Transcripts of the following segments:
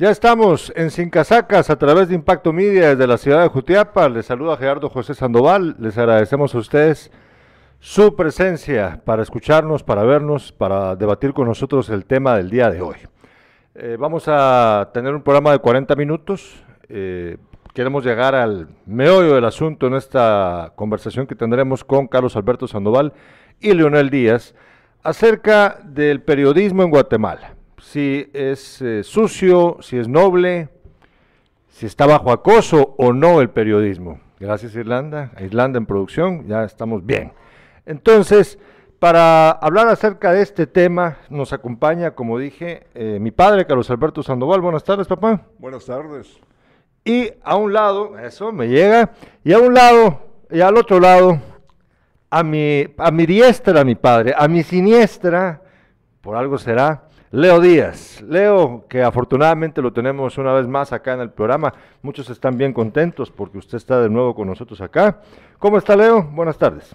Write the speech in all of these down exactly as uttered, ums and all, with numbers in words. Ya estamos en Sincasacas a través de Impacto Media desde la ciudad de Jutiapa. Les saluda Gerardo José Sandoval. Les agradecemos a ustedes su presencia para escucharnos, para vernos, para debatir con nosotros el tema del día de hoy. Eh, vamos a tener un programa de cuarenta minutos. Eh, queremos llegar al meollo del asunto en esta conversación que tendremos con Carlos Alberto Sandoval y Leonel Díaz acerca del periodismo en Guatemala. Si es eh, sucio, si es noble, si está bajo acoso o no el periodismo. Gracias Irlanda, a Irlanda en producción, ya estamos bien. Entonces, para hablar acerca de este tema, nos acompaña, como dije, eh, mi padre, Carlos Alberto Sandoval. Buenas tardes, papá. Buenas tardes. Y a un lado, eso me llega, y a un lado, y al otro lado, a mi, a mi diestra, mi padre, a mi siniestra, por algo será, Leo Díaz. Leo, que afortunadamente lo tenemos una vez más acá en el programa. Muchos están bien contentos porque usted está de nuevo con nosotros acá. ¿Cómo está, Leo? Buenas tardes.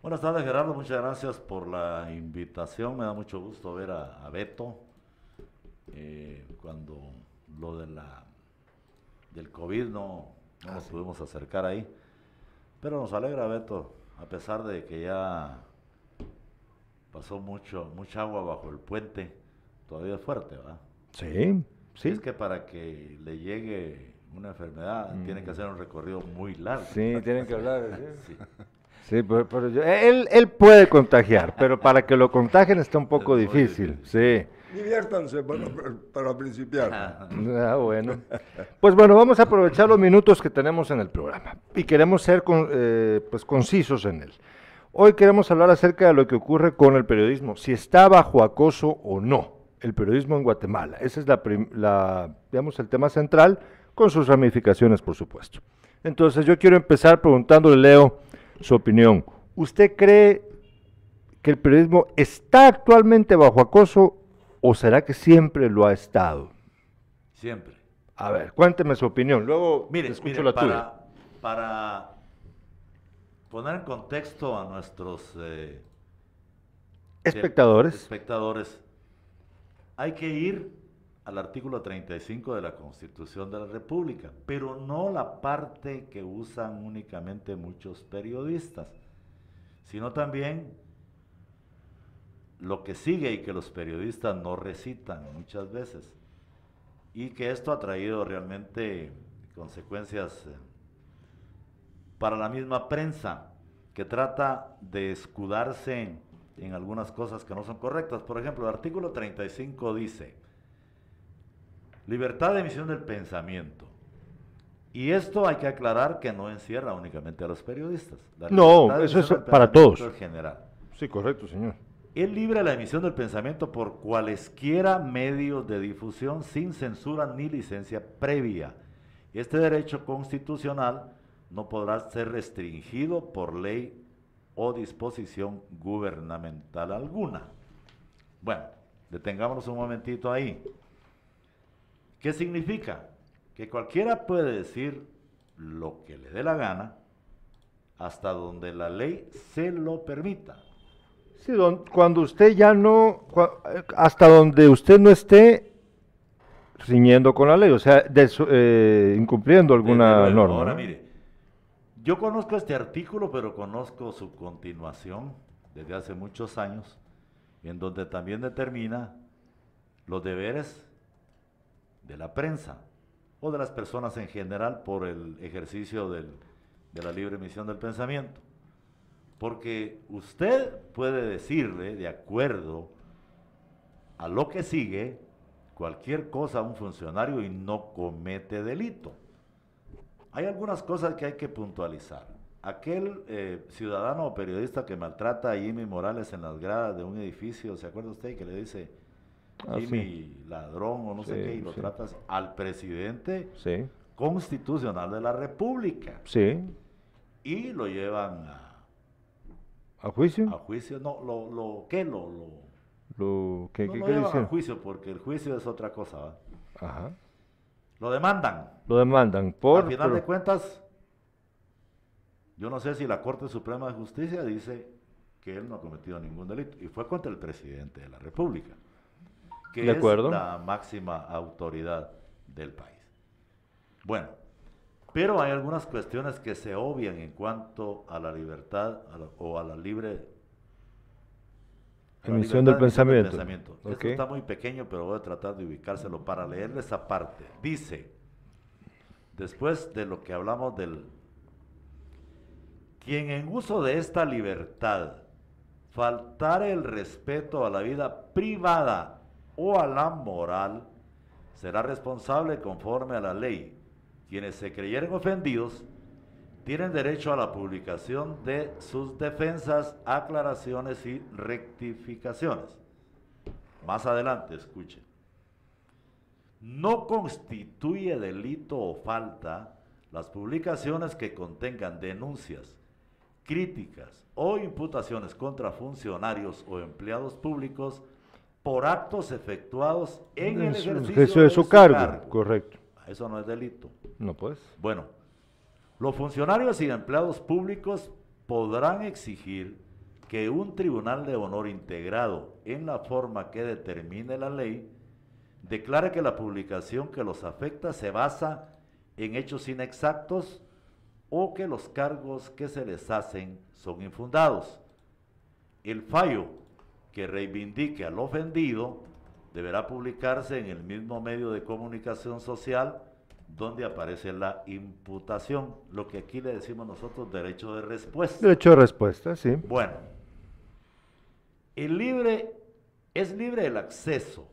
Buenas tardes, Gerardo. Muchas gracias por la invitación. Me da mucho gusto ver a, a Beto. Eh, cuando lo de la, del COVID no, no ah, nos sí. pudimos acercar ahí. Pero nos alegra, Beto, a pesar de que ya pasó mucho, mucha agua bajo el puente. Todavía es fuerte, ¿verdad? Sí, sí. Es que para que le llegue una enfermedad mm. tienen que hacer un recorrido muy largo. Sí, tienen que hablar. Sí, sí, sí pero, pero yo, él, él puede contagiar, pero para que lo contagien está un poco es difícil, difícil, sí. Diviértanse para, para principiar. Ah, bueno. Pues bueno, vamos a aprovechar los minutos que tenemos en el programa y queremos ser con, eh, pues concisos en él. Hoy queremos hablar acerca de lo que ocurre con el periodismo, si está bajo acoso o no. El periodismo en Guatemala. Ese es la, la, digamos, el tema central, con sus ramificaciones, por supuesto. Entonces, yo quiero empezar preguntándole, Leo, su opinión. ¿Usted cree que el periodismo está actualmente bajo acoso o será que siempre lo ha estado? Siempre. A ver, cuénteme su opinión, luego mire, escucho mire, la para, tuya. Para poner en contexto a nuestros eh, espectadores, espectadores hay que ir al artículo treinta y cinco de la Constitución de la República, pero no la parte que usan únicamente muchos periodistas, sino también lo que sigue y que los periodistas no recitan muchas veces, y que esto ha traído realmente consecuencias para la misma prensa, que trata de escudarse en en algunas cosas que no son correctas. Por ejemplo, el artículo treinta y cinco dice, libertad de emisión del pensamiento. Y esto hay que aclarar que no encierra únicamente a los periodistas. La no, eso es para todos. En general. Sí, correcto, señor. Es libre la emisión del pensamiento por cualesquiera medios de difusión sin censura ni licencia previa. Este derecho constitucional no podrá ser restringido por ley o disposición gubernamental alguna. Bueno, detengámonos un momentito ahí. ¿Qué significa? Que cualquiera puede decir lo que le dé la gana hasta donde la ley se lo permita. Sí, don, cuando usted ya no, hasta donde usted no esté riñendo con la ley, o sea, de su, eh, incumpliendo alguna de, de, de, norma. Ahora, ¿no? Mire, yo conozco este artículo, pero conozco su continuación desde hace muchos años, en donde también determina los deberes de la prensa o de las personas en general por el ejercicio del, de la libre emisión del pensamiento. Porque usted puede decirle, de acuerdo a lo que sigue, cualquier cosa a un funcionario y no comete delito. Hay algunas cosas que hay que puntualizar. Aquel eh, ciudadano o periodista que maltrata a Jimmy Morales en las gradas de un edificio, ¿se acuerda usted? Que le dice ah, Jimmy sí. ladrón o no sí, sé qué, y lo sí. tratas al presidente sí. constitucional de la República. Sí. Y lo llevan a... ¿A juicio? A juicio, no, lo, lo ¿qué? Lo, lo, lo, ¿qué, no qué, lo qué llevan dicen? A juicio, porque el juicio es otra cosa, ¿va? Ajá. Lo demandan. Lo demandan por... Al final pero... de cuentas, yo no sé si la Corte Suprema de Justicia dice que él no ha cometido ningún delito. Y fue contra el presidente de la República, que de acuerdo. Es la máxima autoridad del país. Bueno, pero hay algunas cuestiones que se obvian en cuanto a la libertad a la, o a la libre emisión del pensamiento. Del pensamiento. Okay. Esto está muy pequeño, pero voy a tratar de ubicárselo para leerle esa parte. Dice, después de lo que hablamos del... Quien en uso de esta libertad faltare el respeto a la vida privada o a la moral, será responsable conforme a la ley. Quienes se creyeren ofendidos tienen derecho a la publicación de sus defensas, aclaraciones y rectificaciones. Más adelante, escuchen. No constituye delito o falta las publicaciones que contengan denuncias, críticas o imputaciones contra funcionarios o empleados públicos por actos efectuados en el ejercicio de su cargo. Correcto. Eso no es delito. No, pues. Bueno, los funcionarios y empleados públicos podrán exigir que un tribunal de honor integrado en la forma que determine la ley declare que la publicación que los afecta se basa en hechos inexactos o que los cargos que se les hacen son infundados. El fallo que reivindique al ofendido deberá publicarse en el mismo medio de comunicación social donde aparece la imputación, lo que aquí le decimos nosotros derecho de respuesta. Derecho de respuesta, sí. Bueno, el libre, es libre el acceso,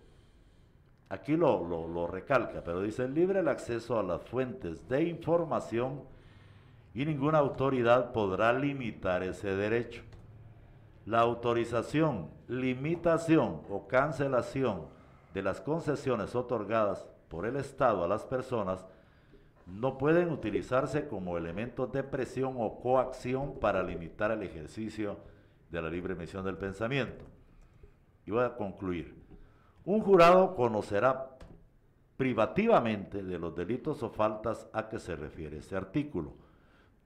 aquí lo, lo, lo recalca, pero dice libre el acceso a las fuentes de información y ninguna autoridad podrá limitar ese derecho. La autorización, limitación o cancelación de las concesiones otorgadas por el Estado a las personas no pueden utilizarse como elementos de presión o coacción para limitar el ejercicio de la libre emisión del pensamiento. Y voy a concluir. Un jurado conocerá privativamente de los delitos o faltas a que se refiere este artículo.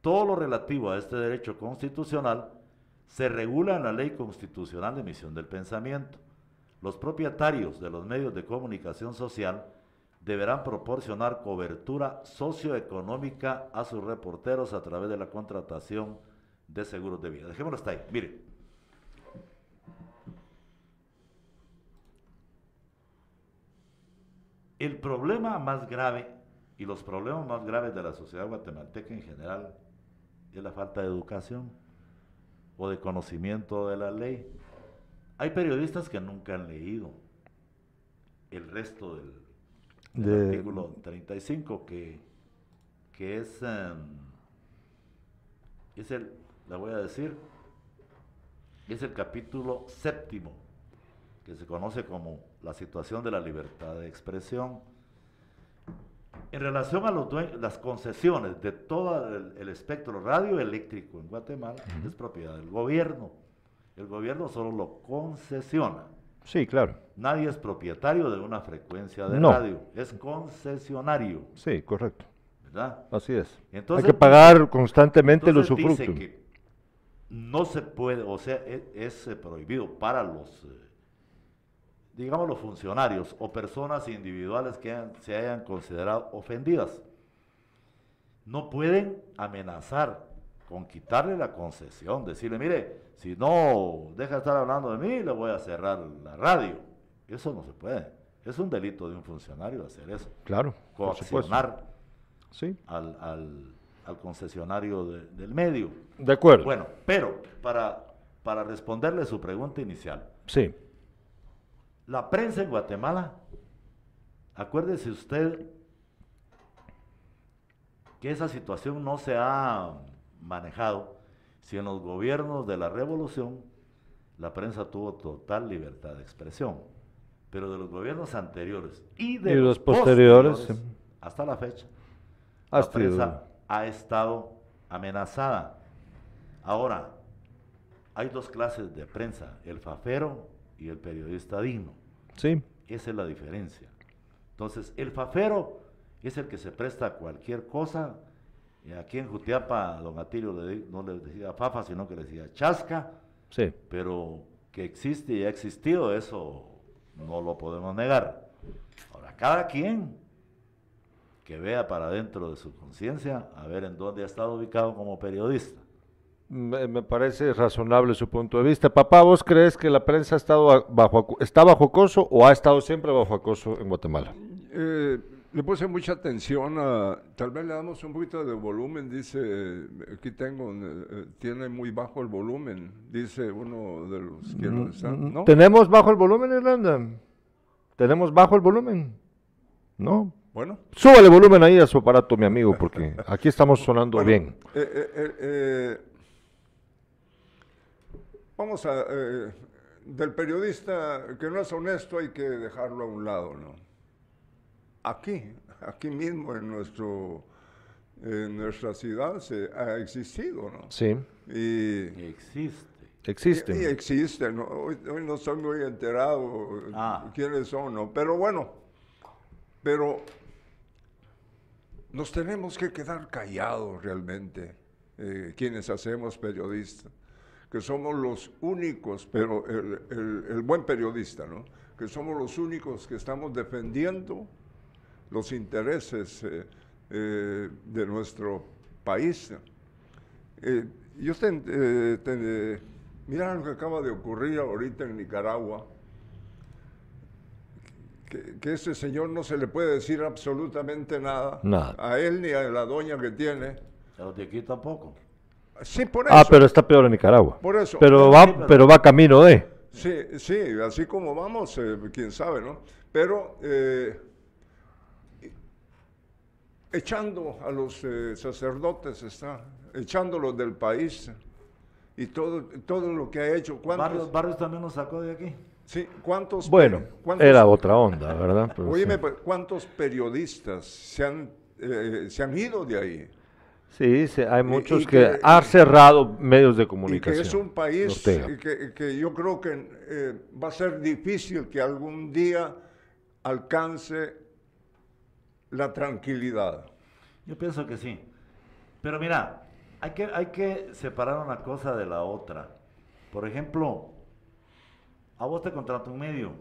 Todo lo relativo a este derecho constitucional se regula en la Ley Constitucional de Emisión del Pensamiento. Los propietarios de los medios de comunicación social deberán proporcionar cobertura socioeconómica a sus reporteros a través de la contratación de seguros de vida. Dejémoslo hasta ahí, mire. El problema más grave y los problemas más graves de la sociedad guatemalteca en general es la falta de educación o de conocimiento de la ley. Hay periodistas que nunca han leído el resto del, del de... artículo treinta y cinco, que, que es, um, es el, la voy a decir, es el capítulo séptimo, que se conoce como la situación de la libertad de expresión. En relación a los dueños, las concesiones de todo el, el espectro radioeléctrico en Guatemala uh-huh. es propiedad del gobierno. El gobierno solo lo concesiona. Sí, claro. Nadie es propietario de una frecuencia de no. radio, es concesionario. Sí, correcto. ¿Verdad? Así es. Entonces, hay que pagar constantemente el usufructo. Dice que no se puede, o sea, es, es prohibido para los... Eh, digamos los funcionarios o personas individuales que hayan, se hayan considerado ofendidas, no pueden amenazar con quitarle la concesión, decirle, mire, si no deja de estar hablando de mí, le voy a cerrar la radio. Eso no se puede. Es un delito de un funcionario hacer eso. Claro. Coaccionar sí. al, al, al concesionario de, del medio. De acuerdo. Bueno, pero para, para responderle su pregunta inicial. Sí. La prensa en Guatemala, acuérdese usted que esa situación no se ha manejado si en los gobiernos de la revolución la prensa tuvo total libertad de expresión, pero de los gobiernos anteriores y de y los, los posteriores, posteriores hasta la fecha, la prensa ha estado amenazada. Ahora, hay dos clases de prensa, el fafero y el periodista digno. Sí. Esa es la diferencia. Entonces, el fafero es el que se presta a cualquier cosa. Aquí en Jutiapa, don Atilio le de, no le decía fafa, sino que le decía chasca. Sí. Pero que existe y ha existido, eso no lo podemos negar. Ahora, cada quien que vea para dentro de su conciencia a ver en dónde ha estado ubicado como periodista. Me, me parece razonable su punto de vista. Papá, ¿vos crees que la prensa ha estado bajo, está bajo acoso o ha estado siempre bajo acoso en Guatemala? Eh, le puse mucha atención a, tal vez le damos un poquito de volumen, dice, aquí tengo, eh, tiene muy bajo el volumen, dice uno de los que no están, ¿no? ¿Tenemos bajo el volumen, Irlanda? ¿Tenemos bajo el volumen? ¿No? Bueno. Súbale volumen ahí a su aparato, mi amigo, porque aquí estamos sonando bueno, bien. Eh, eh, eh, vamos a, eh, del periodista que no es honesto hay que dejarlo a un lado, ¿no? Aquí, aquí mismo en nuestro, en nuestra ciudad se ha existido, ¿no? Sí. Y existe. Existe. Y, y existe, ¿no? Hoy, hoy no estoy muy enterado ah. quiénes son, ¿no? Pero bueno, pero nos tenemos que quedar callados realmente, eh, quienes hacemos periodistas, que somos los únicos, pero el, el, el buen periodista, ¿no? Que somos los únicos que estamos defendiendo los intereses eh, eh, de nuestro país. Eh, yo ten, eh, ten, eh, mira lo que acaba de ocurrir ahorita en Nicaragua, que, que este señor no se le puede decir absolutamente nada, nada a él ni a la doña que tiene. A los de aquí tampoco. Sí, por eso. Ah, pero está peor en Nicaragua. Por eso. Pero, va, sí, pero... pero va camino de. Sí, sí, así como vamos, eh, quién sabe, ¿no? Pero... Eh, echando a los eh, sacerdotes, está echándolos del país y todo, todo lo que ha hecho. Barrios, Barrios también nos sacó de aquí. Sí, ¿cuántos? Bueno, ¿cuántos, era otra onda, ¿verdad? Pero oíme, sí. ¿Cuántos periodistas se han, eh, se han ido de ahí? Sí, se, hay muchos y, y que, que han cerrado medios de comunicación. Y que es un país que, que yo creo que eh, va a ser difícil que algún día alcance la tranquilidad. Yo pienso que sí. Pero mira, hay que, hay que separar una cosa de la otra. Por ejemplo, a vos te contrata un medio.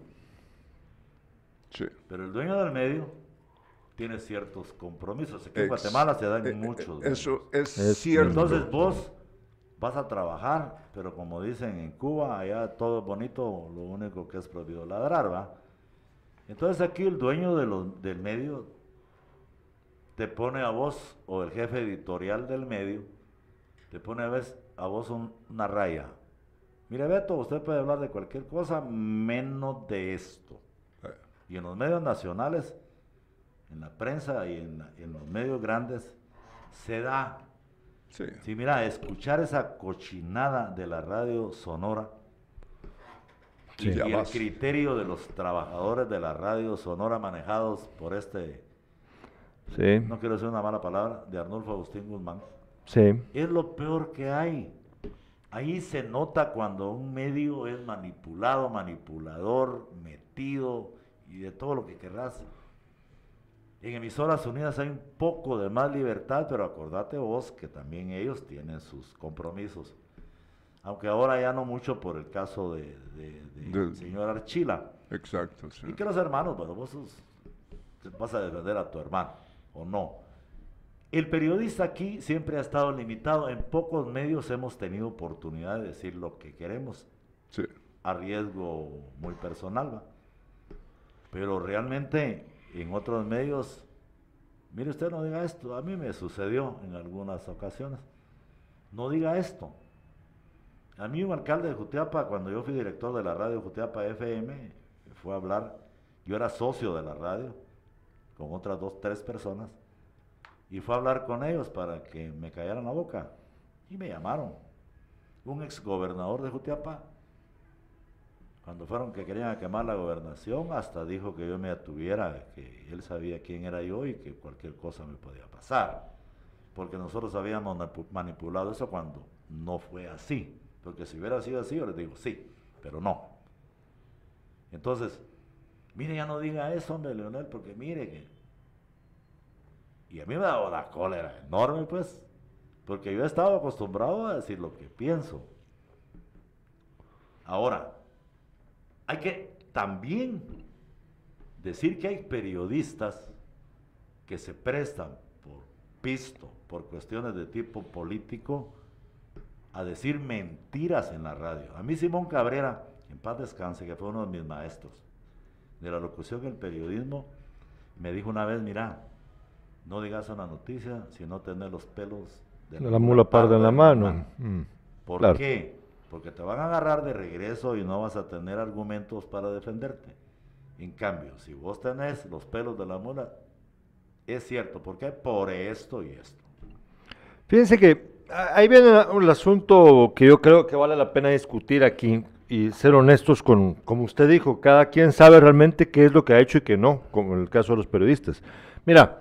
Sí. Pero el dueño del medio tiene ciertos compromisos. Aquí en Guatemala se dan eh, muchos. Eh, eso es, es cierto. Entonces vos vas a trabajar, pero como dicen en Cuba, allá todo es bonito, lo único que es prohibido ladrar, ¿va? Entonces aquí el dueño de los, del medio te pone a vos, o el jefe editorial del medio, te pone a, vez, a vos un, una raya. Mire, Beto, usted puede hablar de cualquier cosa menos de esto. Y en los medios nacionales, en la prensa y en, en los medios grandes, se da. Sí. Sí, mira, escuchar esa cochinada de la Radio Sonora, sí, y el criterio de los trabajadores de la Radio Sonora manejados por este... Sí. No quiero decir una mala palabra, de Arnulfo Agustín Guzmán. Sí. Es lo peor que hay. Ahí se nota cuando un medio es manipulado, manipulador, metido y de todo lo que querrás. En Emisoras Unidas hay un poco de más libertad, pero acordate vos que también ellos tienen sus compromisos. Aunque ahora ya no mucho por el caso de, de, de, de el señor Archila. Exacto. Sí. Y que los hermanos, bueno, vos sos, te vas a defender a tu hermano. ¿O no? El periodista aquí siempre ha estado limitado. En pocos medios hemos tenido oportunidad de decir lo que queremos. Sí. A riesgo muy personal, ¿va? Pero realmente en otros medios, mire, usted no diga esto. A mí me sucedió en algunas ocasiones. No diga esto. A mí un alcalde de Jutiapa, cuando yo fui director de la radio Jutiapa F M, fue a hablar. Yo era socio de la radio con otras dos, tres personas, y fue a hablar con ellos para que me callaran la boca, y me llamaron. Un exgobernador de Jutiapa, cuando fueron que querían quemar la gobernación, hasta dijo que yo me atuviera, que él sabía quién era yo y que cualquier cosa me podía pasar, porque nosotros habíamos manipulado eso cuando no fue así, porque si hubiera sido así, yo les digo sí, pero no. Entonces, mire, ya no diga eso, hombre, Leonel, porque mire que... Y a mí me ha dado la cólera enorme, pues, porque yo he estado acostumbrado a decir lo que pienso. Ahora, hay que también decir que hay periodistas que se prestan por pisto, por cuestiones de tipo político, a decir mentiras en la radio. A mí Simón Cabrera, en paz descanse, que fue uno de mis maestros de la locución del periodismo, me dijo una vez: mira, no digas una noticia si no tenés los pelos de la, la mula parda en la mano. mano. Mm, ¿Por claro. qué? Porque te van a agarrar de regreso y no vas a tener argumentos para defenderte. En cambio, si vos tenés los pelos de la mula, es cierto, porque por esto y esto. Fíjense que ahí viene el asunto que yo creo que vale la pena discutir aquí y ser honestos con, como usted dijo, cada quien sabe realmente qué es lo que ha hecho y qué no, como en el caso de los periodistas. Mira,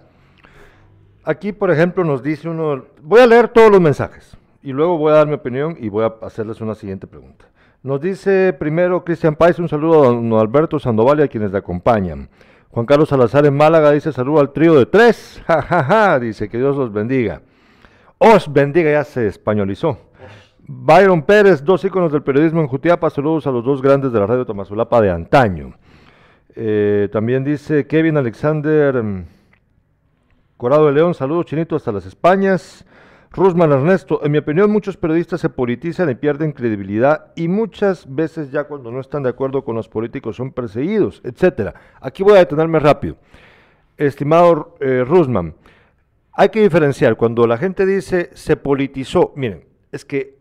aquí por ejemplo nos dice uno, voy a leer todos los mensajes y luego voy a dar mi opinión y voy a hacerles una siguiente pregunta. Nos dice primero Cristian Páez, un saludo a don Alberto Sandoval y a quienes le acompañan. Juan Carlos Salazar en Málaga dice, saludo al trío de tres, jajaja, ja, ja. Dice que Dios los bendiga. Os bendiga, ya se españolizó. Byron Pérez, dos íconos del periodismo en Jutiapa, saludos a los dos grandes de la radio Tamazulapa de antaño. Eh, también dice Kevin Alexander Corado de León, saludos chinito hasta las Españas. Rusman Ernesto, en mi opinión muchos periodistas se politizan y pierden credibilidad y muchas veces ya cuando no están de acuerdo con los políticos son perseguidos, etcétera. Aquí voy a detenerme rápido. Estimado eh, Rusman, hay que diferenciar, cuando la gente dice se politizó, miren, es que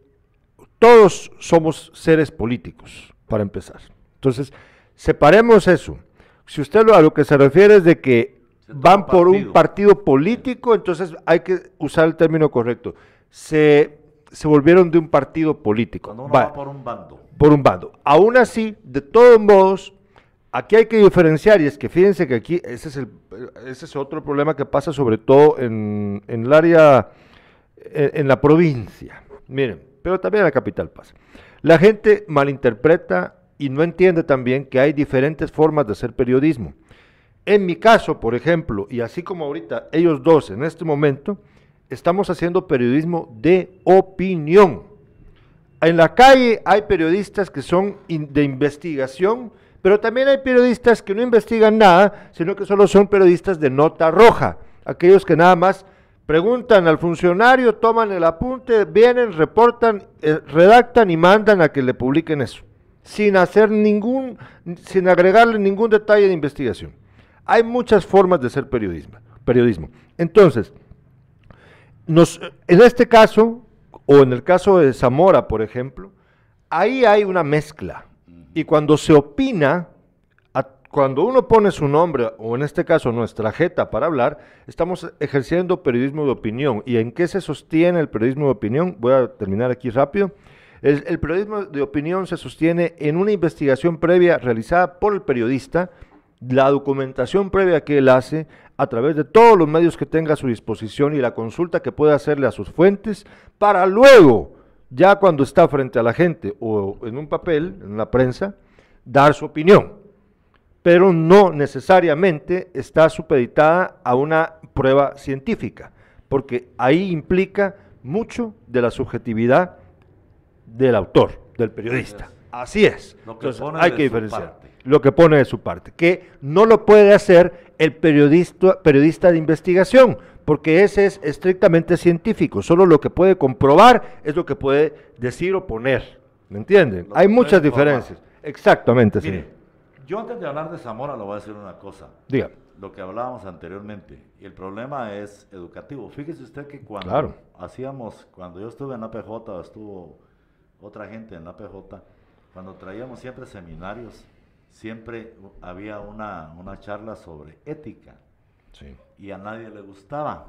todos somos seres políticos, para empezar. Entonces, separemos eso. Si usted lo, a lo que se refiere es de que van por un partido político, entonces hay que usar el término correcto. Se, se volvieron de un partido político. Cuando uno va, va por un bando. Por un bando. Aún así, de todos modos, aquí hay que diferenciar, y es que fíjense que aquí ese es, el, ese es otro problema que pasa sobre todo en, en el área, en, en la provincia, miren, pero también en la capital pasa. La gente malinterpreta y no entiende también que hay diferentes formas de hacer periodismo. En mi caso, por ejemplo, y así como ahorita ellos dos en este momento, estamos haciendo periodismo de opinión. En la calle hay periodistas que son in, de investigación, pero también hay periodistas que no investigan nada, sino que solo son periodistas de nota roja, aquellos que nada más preguntan al funcionario, toman el apunte, vienen, reportan, eh, redactan y mandan a que le publiquen eso, sin hacer ningún, sin agregarle ningún detalle de investigación. Hay muchas formas de hacer periodismo. periodismo. Entonces, nos, en este caso, o en el caso de Zamora, por ejemplo, ahí hay una mezcla. Y cuando se opina, a, cuando uno pone su nombre, o en este caso nuestra jeta para hablar, estamos ejerciendo periodismo de opinión. ¿Y en qué se sostiene el periodismo de opinión? Voy a terminar aquí rápido. El, el periodismo de opinión se sostiene en una investigación previa realizada por el periodista, la documentación previa que él hace a través de todos los medios que tenga a su disposición y la consulta que pueda hacerle a sus fuentes, para luego, ya cuando está frente a la gente o en un papel, en la prensa, dar su opinión, pero no necesariamente está supeditada a una prueba científica, porque ahí implica mucho de la subjetividad del autor, del periodista. Así es, entonces hay que diferenciar lo que pone de su parte, que no lo puede hacer el periodista, periodista de investigación, porque ese es estrictamente científico, solo lo que puede comprobar es lo que puede decir o poner, ¿me entienden? Hay muchas diferencias, exactamente. Mire, señor, yo antes de hablar de Zamora le voy a decir una cosa. Diga. Lo que hablábamos anteriormente, y el problema es educativo. Fíjese usted que cuando claro. hacíamos, cuando yo estuve en A P J, estuvo otra gente en A P J, cuando traíamos siempre seminarios, siempre había una, una charla sobre ética. Sí. Y a nadie le gustaba.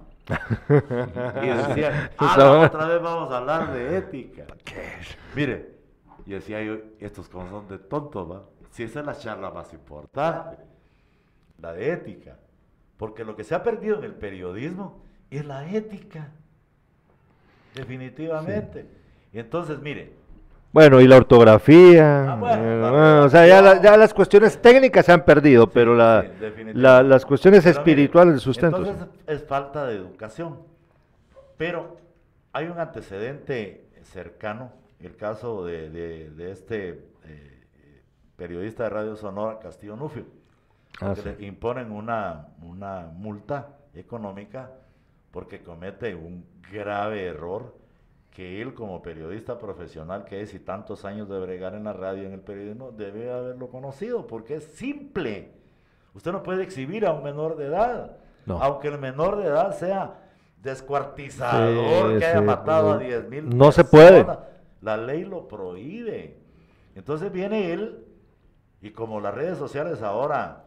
Y decía, ah, otra vez vamos a hablar de ética. ¿Qué? Mire, y decía yo, estos como son de tontos, ¿va? Si esa es la charla más importante, la de ética. Porque lo que se ha perdido en el periodismo es la ética. Definitivamente. Sí. Y entonces, mire. Bueno, y la ortografía, ah, bueno, eh, bueno, o sea, ya, la, ya las cuestiones técnicas se han perdido, sí, pero la, sí, la, las cuestiones pero espirituales de sustento. Entonces es falta de educación, pero hay un antecedente cercano, el caso de, de, de este eh, periodista de Radio Sonora, Castillo Nufio, ah, que sí. le imponen una, una multa económica, porque comete un grave error que él, como periodista profesional que es y tantos años de bregar en la radio, en el periodismo, debe haberlo conocido, porque es simple. Usted no puede exhibir a un menor de edad, no. Aunque el menor de edad sea descuartizador, sí, que haya sí, matado sí. a diez mil personas. No se puede. La ley lo prohíbe. Entonces viene él, y como las redes sociales ahora,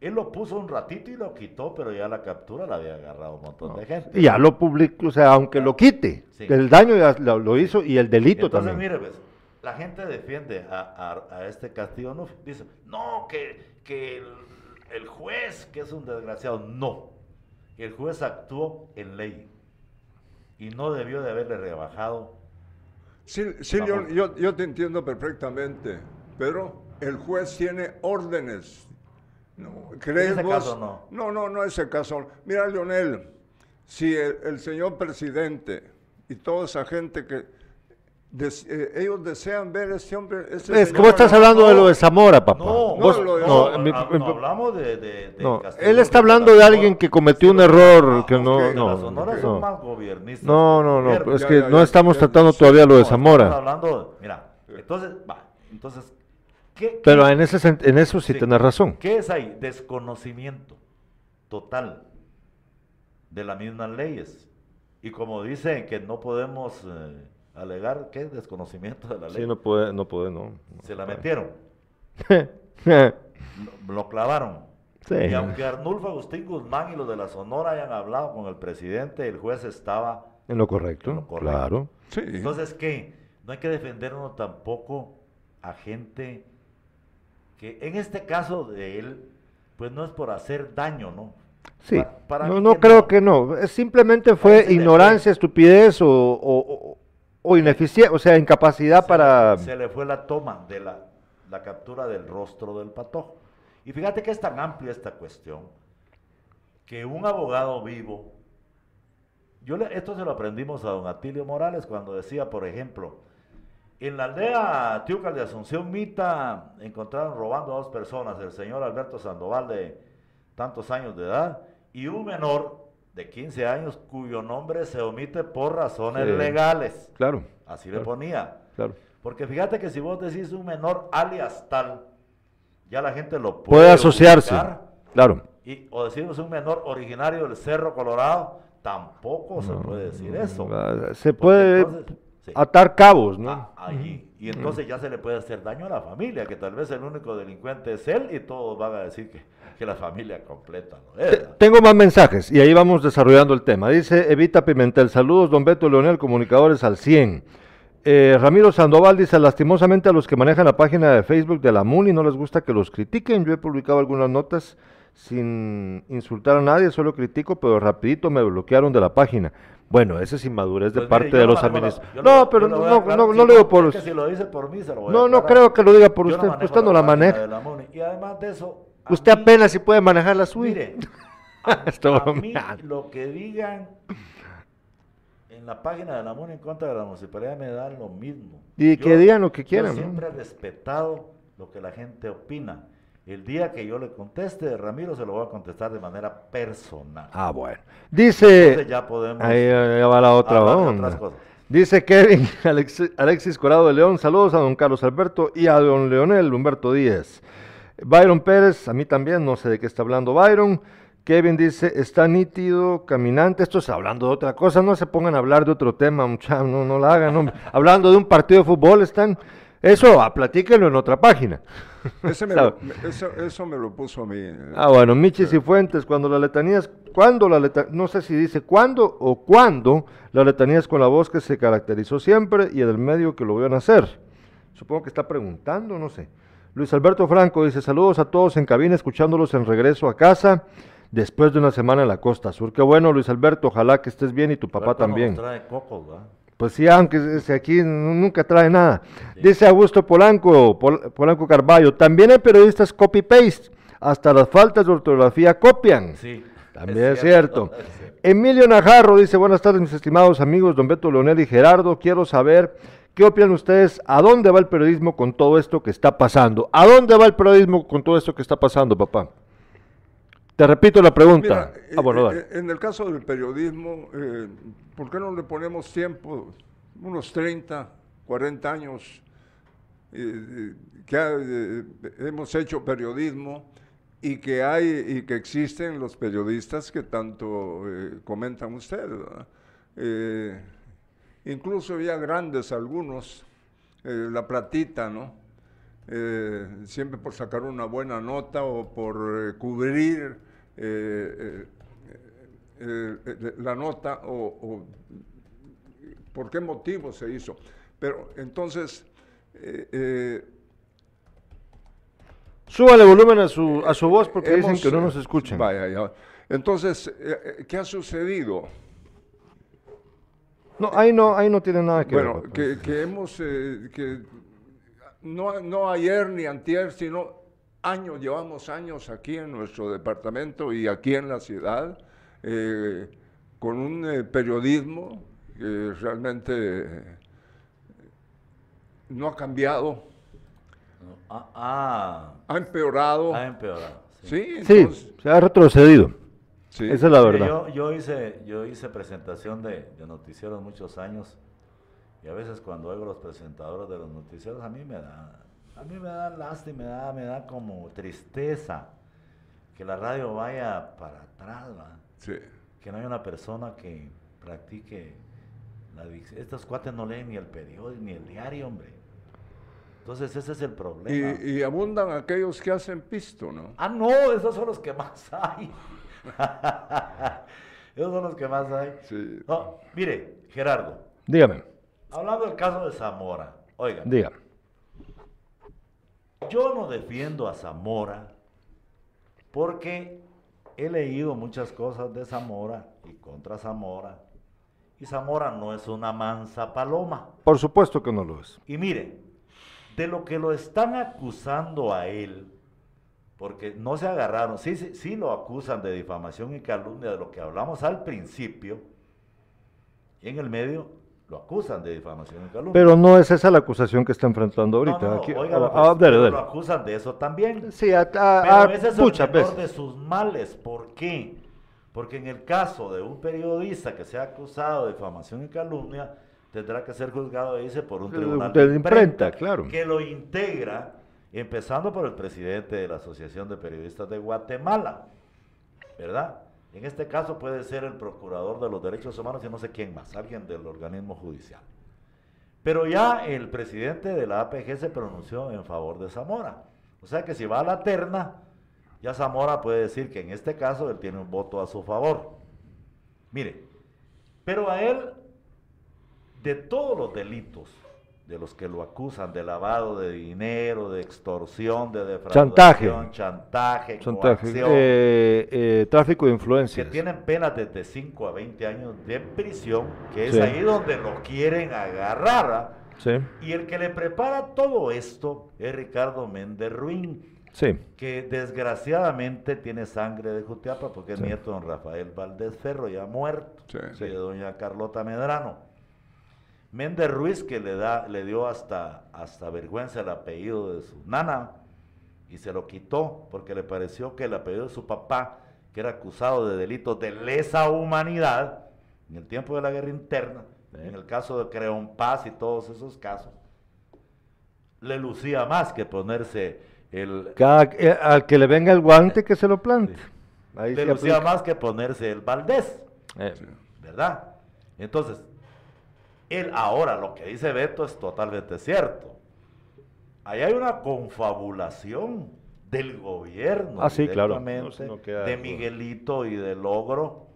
él lo puso un ratito y lo quitó, pero ya la captura la había agarrado un montón no. de gente. Y ya lo publicó, o sea, aunque lo quite, sí. el daño ya lo, lo hizo y el delito entonces, también. Entonces, mire, pues, la gente defiende a, a, a este Castillo, no, dice, no, que, que el, el juez, que es un desgraciado, no. El juez actuó en ley y no debió de haberle rebajado. Sí, sí yo, yo, yo te entiendo perfectamente, pero el juez tiene órdenes. No, ¿crees ¿En ese vos? Caso no? No, no, no es el caso. Mira, Leonel, si el, el señor presidente y toda esa gente que des, eh, ellos desean ver a este hombre... Ese es que vos estás hablando no, de lo de Zamora, papá. No, ¿Vos, no, lo, no, no, mi, no hablamos de... de, de no, él está hablando de alguien que cometió un error que no... Okay, no, no, okay. Son más gobiernistas no, no, no, no, es ya, que ya, no ya, estamos ya, tratando ya, todavía no, lo de Zamora. Hablando de, mira, entonces, va, entonces... ¿Qué, qué? Pero en ese en eso sí, sí tenés razón. ¿Qué es ahí? Desconocimiento total de las mismas leyes. Y como dicen que no podemos eh, alegar, ¿qué es desconocimiento de la ley? Sí, no puede, no puede, no. no Se la puede. metieron. lo, lo clavaron. Sí. Y aunque Arnulfo Agustín Guzmán y los de la Sonora hayan hablado con el presidente, el juez estaba... En lo correcto, en lo correcto. Claro. Sí. Entonces, ¿qué? No hay que defendernos tampoco a gente... que en este caso de él, pues no es por hacer daño, ¿no? Sí, para, para no, no creo no. que no, es, simplemente fue ignorancia, estupidez o, o, o, o ineficiencia, o sea, incapacidad se, para... Se le fue la toma de la, la captura del rostro del patojo. Y fíjate que es tan amplia esta cuestión, que un abogado vivo, yo le, esto se lo aprendimos a don Atilio Morales cuando decía, por ejemplo... En la aldea Tiúcal de Asunción Mita encontraron robando a dos personas, el señor Alberto Sandoval de tantos años de edad y un menor de quince años cuyo nombre se omite por razones eh, legales. Claro. Así claro, le ponía. Claro. Porque fíjate que si vos decís un menor alias tal, ya la gente lo puede, puede asociarse. Ubicar, claro. Y, o decimos un menor originario del Cerro Colorado, tampoco no, se puede decir eso. Se puede... Entonces, sí. atar cabos, ¿no? Ah, allí. Y entonces uh-huh. ya se le puede hacer daño a la familia, que tal vez el único delincuente es él y todos van a decir que, que la familia completa no es. Tengo más mensajes y ahí vamos desarrollando el tema. Dice Evita Pimentel, saludos don Beto Leonel, comunicadores al cien. Eh, Ramiro Sandoval dice, lastimosamente a los que manejan la página de Facebook de la MUNI no les gusta que los critiquen. Yo he publicado algunas notas sin insultar a nadie, solo critico, pero rapidito me bloquearon de la página. Bueno, esa es inmadurez de pues parte mire, de los administradores. No, lo, pero lo no, aclarar, no, no, si no lo digo por usted. Si lo dice por mí, se lo voy no, a no creo que lo diga por usted. No usted no la, la maneja. La y además de eso. Usted mí, apenas si puede manejar la suya. Mire, a, a mí lo que digan en la página de la MUNI en contra de la municipalidad me da lo mismo. Y yo, que digan lo que quieran. Yo siempre he respetado lo que la gente opina. El día que yo le conteste, Ramiro, se lo voy a contestar de manera personal. Ah, bueno. Dice... Entonces ya podemos... Ahí va la otra onda. Dice Kevin Alexis, Alexis Corado de León, saludos a don Carlos Alberto y a don Leonel Humberto Díaz. Byron Pérez, a mí también, no sé de qué está hablando Byron. Kevin dice, está nítido, caminante, esto es hablando de otra cosa, no se pongan a hablar de otro tema, muchachos, no, no la hagan, no. Hablando de un partido de fútbol están... Eso, platíquenlo en otra página. Ese me lo, eso, eso me lo puso a mí. Ah, bueno, Michis y Fuentes, cuando las letanías, cuando la letan, no sé si dice cuándo o cuándo, las letanías con la voz que se caracterizó siempre y en el medio que lo vieron hacer. Supongo que está preguntando, no sé. Luis Alberto Franco dice, saludos a todos en cabina, escuchándolos en regreso a casa, después de una semana en la Costa Sur. Qué bueno, Luis Alberto, ojalá que estés bien y tu papá también. Trae coco, ¿verdad? Pues sí, aunque aquí nunca trae nada. Sí. Dice Augusto Polanco, Pol, Polanco Carballo, también hay periodistas copy-paste, hasta las faltas de ortografía copian. Sí. También es cierto. Es cierto. Emilio Najarro dice, buenas tardes mis estimados amigos, don Beto Leonel y Gerardo, quiero saber qué opinan ustedes, ¿a dónde va el periodismo con todo esto que está pasando? ¿A dónde va el periodismo con todo esto que está pasando, papá? Te repito la pregunta. Mira, ah, bueno, dale. En el caso del periodismo, eh, ¿por qué no le ponemos tiempo, unos treinta, cuarenta años eh, que ha, eh, hemos hecho periodismo y que hay y que existen los periodistas que tanto eh, comentan ustedes, ¿verdad? Eh, incluso ya grandes algunos, eh, la platita, ¿no? Eh, siempre por sacar una buena nota o por eh, cubrir eh, eh, eh, eh, la nota o, o por qué motivo se hizo. Pero entonces... Eh, eh, Súbale volumen a su, a su voz porque hemos, dicen que no nos escuchan. Vaya, ya. Entonces, eh, ¿qué ha sucedido? No, ahí no, ahí no tiene nada que bueno, ver. Bueno, que, que hemos... Eh, que, No, no ayer ni antier, sino años, llevamos años aquí en nuestro departamento y aquí en la ciudad, eh, con un eh, periodismo que realmente no ha cambiado, no, ah, ah, ha empeorado. Ha empeorado, sí. Sí, entonces, sí, se ha retrocedido, sí. Esa es la verdad. Yo, yo, hice, yo hice presentación de, de noticieros muchos años. Y a veces cuando oigo los presentadores de los noticieros, a mí me da, a mí me da lástima, me da, me da como tristeza que la radio vaya para atrás, ¿verdad? Sí. Que no haya una persona que practique la dicción. Estos cuates no leen ni el periódico, ni el diario, hombre. Entonces ese es el problema. Y, y abundan aquellos que hacen pisto, ¿no? Ah, no, esos son los que más hay. Esos son los que más hay. Sí. No, mire, Gerardo. Dígame. Hablando del caso de Zamora, oiga, diga. Yo no defiendo a Zamora porque he leído muchas cosas de Zamora y contra Zamora, y Zamora no es una mansa paloma. Por supuesto que no lo es. Y mire, de lo que lo están acusando a él, porque no se agarraron, sí, sí, sí lo acusan de difamación y calumnia, de lo que hablamos al principio, y en el medio... Lo acusan de difamación y calumnia. Pero no es esa la acusación que está enfrentando ahorita. No, no, Aquí, oiga, ah, ah, dale, dale. Lo acusan de eso también. Sí, a, a, pero a ese es el menor veces. de sus males. ¿Por qué? Porque en el caso de un periodista que sea acusado de difamación y calumnia, tendrá que ser juzgado, dice, por un tribunal de, de, de imprenta, claro, que lo integra, empezando por el presidente de la Asociación de Periodistas de Guatemala, ¿verdad? En este caso puede ser el procurador de los derechos humanos y no sé quién más, alguien del organismo judicial. Pero ya el presidente de la A P G se pronunció en favor de Zamora. O sea que si va a la terna, ya Zamora puede decir que en este caso él tiene un voto a su favor. Mire, pero a él, de todos los delitos, de los que lo acusan de lavado de dinero, de extorsión, de defraudación, chantaje, chantaje, chantaje eh, eh, tráfico de influencias, que tienen penas desde cinco a veinte años de prisión, que es sí. ahí donde lo quieren agarrar. Sí. Y el que le prepara todo esto es Ricardo Méndez Ruín, sí. que desgraciadamente tiene sangre de Jutiapa porque sí. es nieto de don Rafael Valdés Ferro, ya muerto, sí. y de doña Carlota Medrano. Méndez Ruiz, que le da, le dio hasta, hasta vergüenza el apellido de su nana y se lo quitó porque le pareció que el apellido de su papá, que era acusado de delitos de lesa humanidad en el tiempo de la guerra interna, sí. en el caso de Creón Paz y todos esos casos, le lucía más que ponerse el... Cada, eh, al que le venga el guante eh, que se lo plante. Sí. Ahí le lucía aplica. más que ponerse el Valdés, eh. ¿verdad? Entonces... Él ahora, lo que dice Beto es totalmente cierto. Ahí hay una confabulación del gobierno, ah, sí, claro. no, no de Miguelito y de Logro.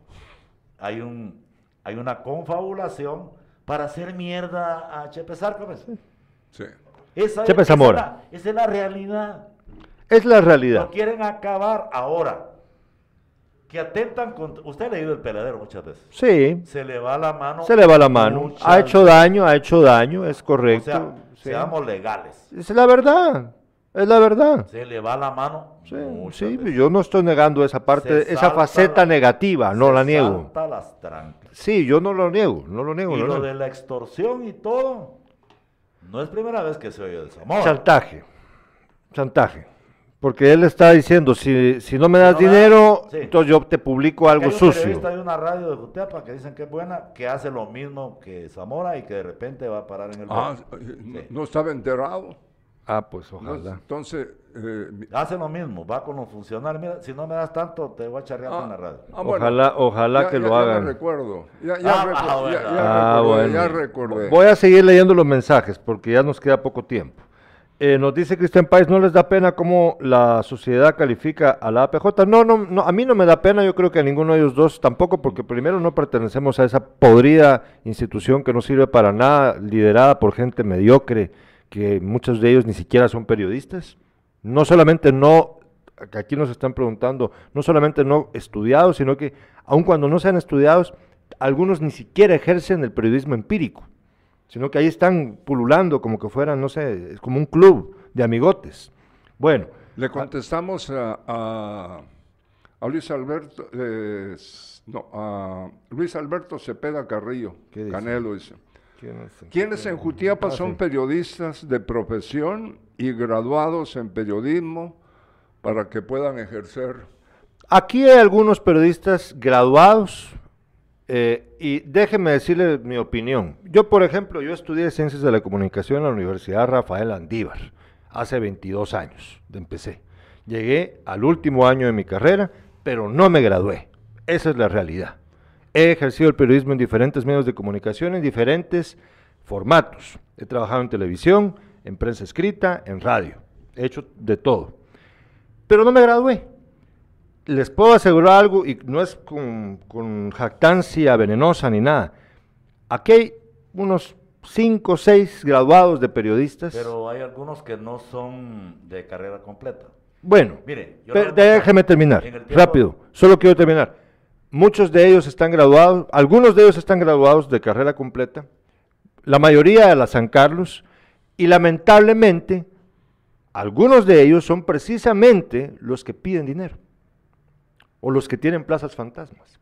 Hay un, hay una confabulación para hacer mierda a Chepe Sárcomes. Sí. Sí. Esa, Chepe Zamora. Esa, esa es la realidad. Es la realidad. Lo quieren acabar ahora. Que atentan contra... Usted ha leído El Peladero muchas veces. Sí. Se le va la mano. Se le va la mano. Ha hecho daño, ha hecho daño, es correcto. O sea, sí. seamos legales. Es la verdad, es la verdad. Se le va la mano. Sí, sí yo no estoy negando esa parte, se esa faceta la, negativa, no la niego. Las trancas. Sí, yo no lo niego, no lo niego. Y no lo, lo de la extorsión y todo, no es primera vez que se oye de Zamora. Chantaje, chantaje. Porque él está diciendo, si, si no me das si no dinero, da, sí. entonces yo te publico algo hay un sucio. Periodista, hay una radio de Jutiapa que dicen que es buena, que hace lo mismo que Zamora y que de repente va a parar en el... Ah, no, sí. no estaba enterado. Ah, pues ojalá. No, entonces... Eh, hace lo mismo, va con los funcionarios. Mira, si no me das tanto, te voy a charrear con ah, la radio. Ah, bueno, ojalá ojalá ya, que ya, lo hagan. Ya recuerdo. Ya, ya, ah, recu ah, bueno. ya, ya, ah, recordé, bueno. ya recordé. Voy a seguir leyendo los mensajes porque ya nos queda poco tiempo. Eh, nos dice Cristian Páez, ¿no les da pena cómo la sociedad califica a la A P J? No, no, no, a mí no me da pena, yo creo que a ninguno de ellos dos tampoco, porque primero no pertenecemos a esa podrida institución que no sirve para nada, liderada por gente mediocre, que muchos de ellos ni siquiera son periodistas. No solamente no, aquí nos están preguntando, no solamente no estudiados, sino que aun cuando no sean estudiados, algunos ni siquiera ejercen el periodismo empírico, sino que ahí están pululando como que fueran, no sé, como un club de amigotes. Bueno. Le contestamos a, a, a Luis Alberto, eh, no, a Luis Alberto Cepeda Carrillo, ¿qué dice? Canelo dice. ¿Quién es? ¿Quiénes en Jutiapa ah, son sí. periodistas de profesión y graduados en periodismo para que puedan ejercer? Aquí hay algunos periodistas graduados, Eh, y déjeme decirle mi opinión. Yo, por ejemplo, yo estudié Ciencias de la Comunicación en la Universidad Rafael Andívar, hace veintidós años empecé. Llegué al último año de mi carrera, pero no me gradué. Esa es la realidad. He ejercido el periodismo en diferentes medios de comunicación, en diferentes formatos. He trabajado en televisión, en prensa escrita, en radio. He hecho de todo. Pero no me gradué. Les puedo asegurar algo, y no es con, con jactancia venenosa ni nada. Aquí hay unos cinco o seis graduados de periodistas. Pero hay algunos que no son de carrera completa. Bueno, mire, yo per, déjeme terminar, tiempo, rápido, solo quiero terminar. Muchos de ellos están graduados, algunos de ellos están graduados de carrera completa, la mayoría de la San Carlos, y lamentablemente, algunos de ellos son precisamente los que piden dinero, o los que tienen plazas fantasmas.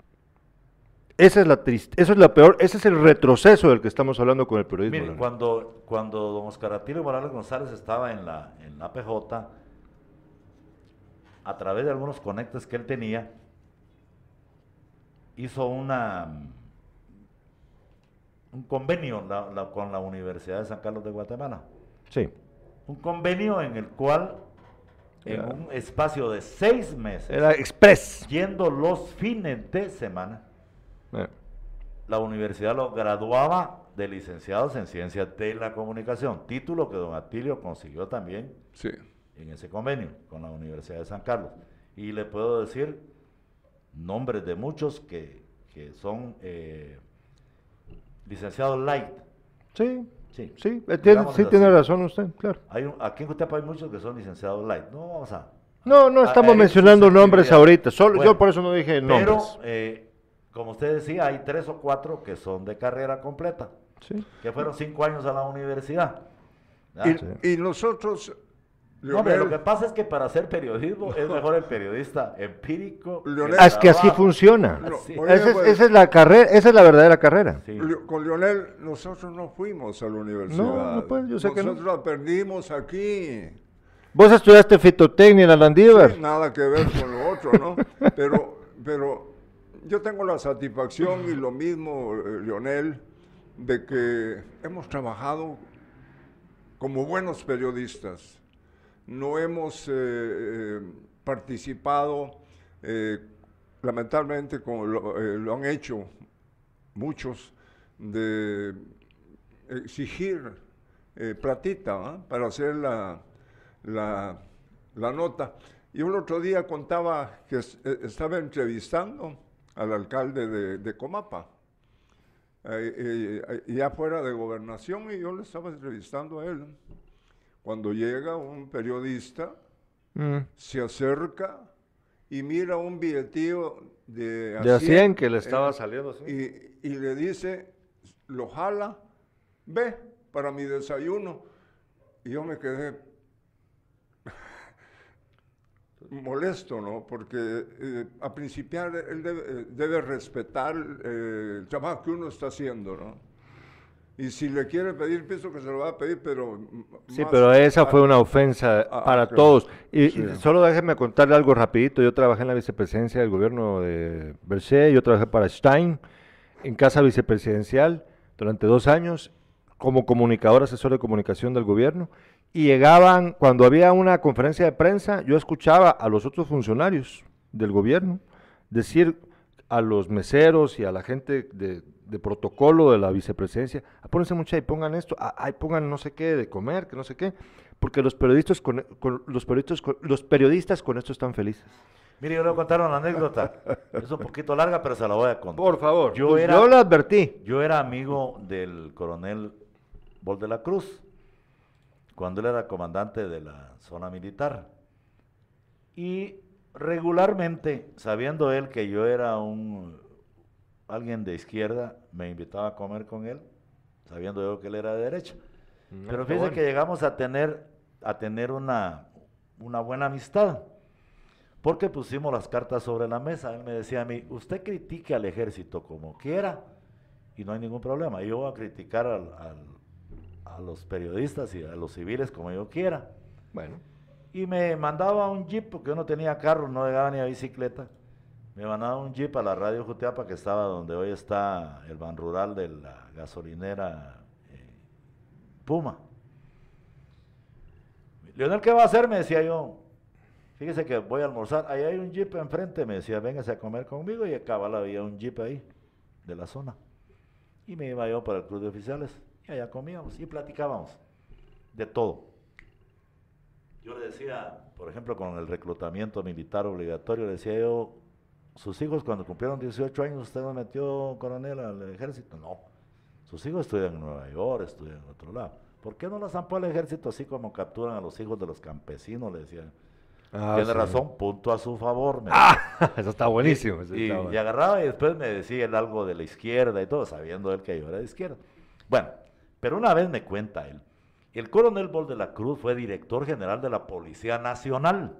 Esa es la triste, eso es la peor, ese es el retroceso del que estamos hablando con el periodismo. Mire, cuando, cuando don Oscar Atilio Morales González estaba en la, en la A P J, a través de algunos conectes que él tenía, hizo una un convenio la, la, con la Universidad de San Carlos de Guatemala. Sí. Un convenio en el cual... en era, un espacio de seis meses. Era express. Yendo los fines de semana. Yeah. La universidad lo graduaba de licenciados en Ciencias de la Comunicación, título que don Atilio consiguió también sí. en ese convenio con la Universidad de San Carlos. Y le puedo decir nombres de muchos que, que son eh, licenciados light. Sí. Sí, sí, tiene, sí tiene razón usted, claro. Hay un, aquí en Jutiapa hay muchos que son licenciados light, no vamos a... No, no estamos a, a, mencionando nombres ahorita, solo, bueno, yo por eso no dije nombres. Pero, eh, como usted decía, hay tres o cuatro que son de carrera completa, sí. que fueron cinco años a la universidad. Y, sí. y nosotros... Leonel, no, pero lo que pasa es que para hacer periodismo es mejor el periodista empírico. Leonel, que es que así funciona. No, así. Oye, esa, es, pues, esa es la carrera, esa es la verdadera carrera. Sí. Con Leonel nosotros no fuimos a la universidad. No, no pues, yo sé nosotros que no. la perdimos aquí. Vos estudiaste fitotecnia en Landívar. Sí, nada que ver con lo otro, ¿no? pero, pero yo tengo la satisfacción y lo mismo, eh, Leonel, de que hemos trabajado como buenos periodistas. No hemos eh, eh, participado, eh, lamentablemente como lo, eh, lo han hecho muchos, de exigir eh, platita ¿eh? para hacer la, la, la nota. Y un otro día contaba que es, eh, estaba entrevistando al alcalde de, de Comapa, eh, eh, ya fuera de gobernación, y yo le estaba entrevistando a él. Cuando llega un periodista, mm. se acerca y mira un billetillo de a cien que le estaba eh, saliendo así. Y, y le dice, lo jala, ve, para mi desayuno. Y yo me quedé molesto, ¿no? Porque eh, a principiar él debe, debe respetar eh, el trabajo que uno está haciendo, ¿no? Y si le quiere pedir piso, que se lo va a pedir, pero... Sí, pero esa fue una ofensa ah, para claro. todos. Y, sí. y solo déjenme contarle algo rapidito. Yo trabajé en la vicepresidencia del gobierno de Bercé, yo trabajé para Stein, en casa vicepresidencial, durante dos años, como comunicador, asesor de comunicación del gobierno, y llegaban, cuando había una conferencia de prensa, yo escuchaba a los otros funcionarios del gobierno decir a los meseros y a la gente de, de protocolo de la vicepresidencia, pónganse mucha y pongan esto, ay, pongan no sé qué de comer, que no sé qué, porque los periodistas con, con los periodistas con, los periodistas con esto están felices. Mire, yo le voy a contar una anécdota, es un poquito larga, pero se la voy a contar. Por favor, yo, pues era, yo la advertí. Yo era amigo del coronel Bol de la Cruz, cuando él era comandante de la zona militar, y regularmente, sabiendo él que yo era un alguien de izquierda, me invitaba a comer con él, sabiendo yo que él era de derecha. No, pero fíjense bueno. que llegamos a tener, a tener una, una buena amistad, porque pusimos las cartas sobre la mesa. Él me decía a mí, usted critique al ejército como quiera y no hay ningún problema. Yo voy a criticar al, al, a los periodistas y a los civiles como yo quiera. Bueno. Y me mandaba un jeep, porque yo no tenía carro, no llegaba ni a bicicleta. Me mandaba un jeep a la radio Jutiapa, que estaba donde hoy está el ban rural de la gasolinera eh, Puma. Leonel, ¿qué va a hacer? Me decía yo. Fíjese que voy a almorzar. Ahí hay un jeep enfrente. Me decía, véngase a comer conmigo. Y cabal había un jeep ahí, de la zona. Y me iba yo para el club de oficiales. Y allá comíamos y platicábamos de todo. Yo le decía, por ejemplo, con el reclutamiento militar obligatorio, le decía yo, sus hijos cuando cumplieron dieciocho años, ¿usted lo metió, coronel, al ejército? No, sus hijos estudian en Nueva York, estudian en otro lado. ¿Por qué no las zampó al ejército así como capturan a los hijos de los campesinos? Le decía, ah, tiene sí. razón, punto a su favor. Me ah, eso está buenísimo. Eso y, está bueno. y agarraba y después me decía él algo de la izquierda y todo, sabiendo él que yo era de izquierda. Bueno, pero una vez me cuenta él, el coronel Bol de la Cruz fue director general de la Policía Nacional.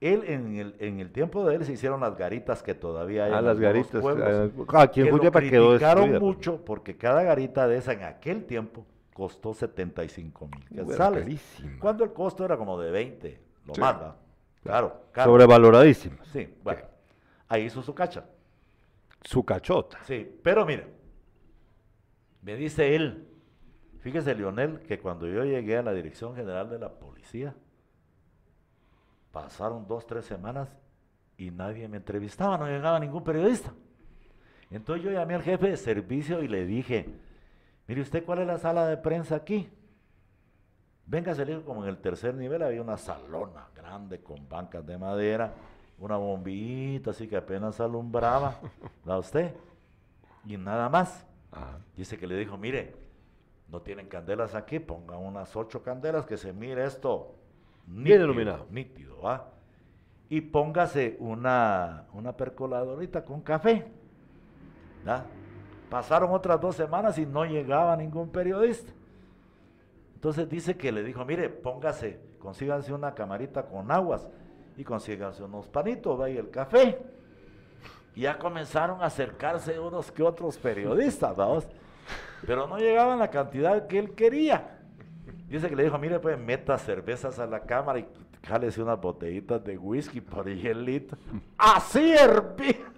Él, en el, en el tiempo de él, se hicieron las garitas que todavía hay ah, en las garitas, pueblos. Ah, aquí en Jutiapa quedó destruida. Criticaron mucho porque cada garita de esa en aquel tiempo costó setenta y cinco mil quetzales. Cuando el costo era como de veinte, lo sí. más, ¿no? Claro, claro. Sobrevaloradísimo. Sí, bueno. Sí. Ahí hizo su cacha. Su cachota. Sí, pero mire, me dice él, fíjese, Leonel, que cuando yo llegué a la Dirección General de la Policía, pasaron dos, tres semanas y nadie me entrevistaba, no llegaba ningún periodista. Entonces yo llamé al jefe de servicio y le dije, mire usted, ¿cuál es la sala de prensa aquí? Véngase, le digo, como en el tercer nivel había una salona grande con bancas de madera, una bombillita así que apenas alumbraba, ¿la usted? Y nada más. Ajá. Dice que le dijo, mire, no tienen candelas aquí, pongan unas ocho candelas que se mire esto nítido, bien iluminado, nítido, ¿va? Y póngase una, una percoladorita con café, ¿va? Pasaron otras dos semanas y no llegaba ningún periodista. Entonces dice que le dijo, mire, póngase, consíganse una camarita con aguas y consíganse unos panitos, ¿va? Y el café. Y ya comenzaron a acercarse unos que otros periodistas, ¿va? Pero no llegaban la cantidad que él quería. Dice que le dijo, mire, pues meta cervezas a la cámara y jálese unas botellitas de whisky por hielito. ¡Así hervía!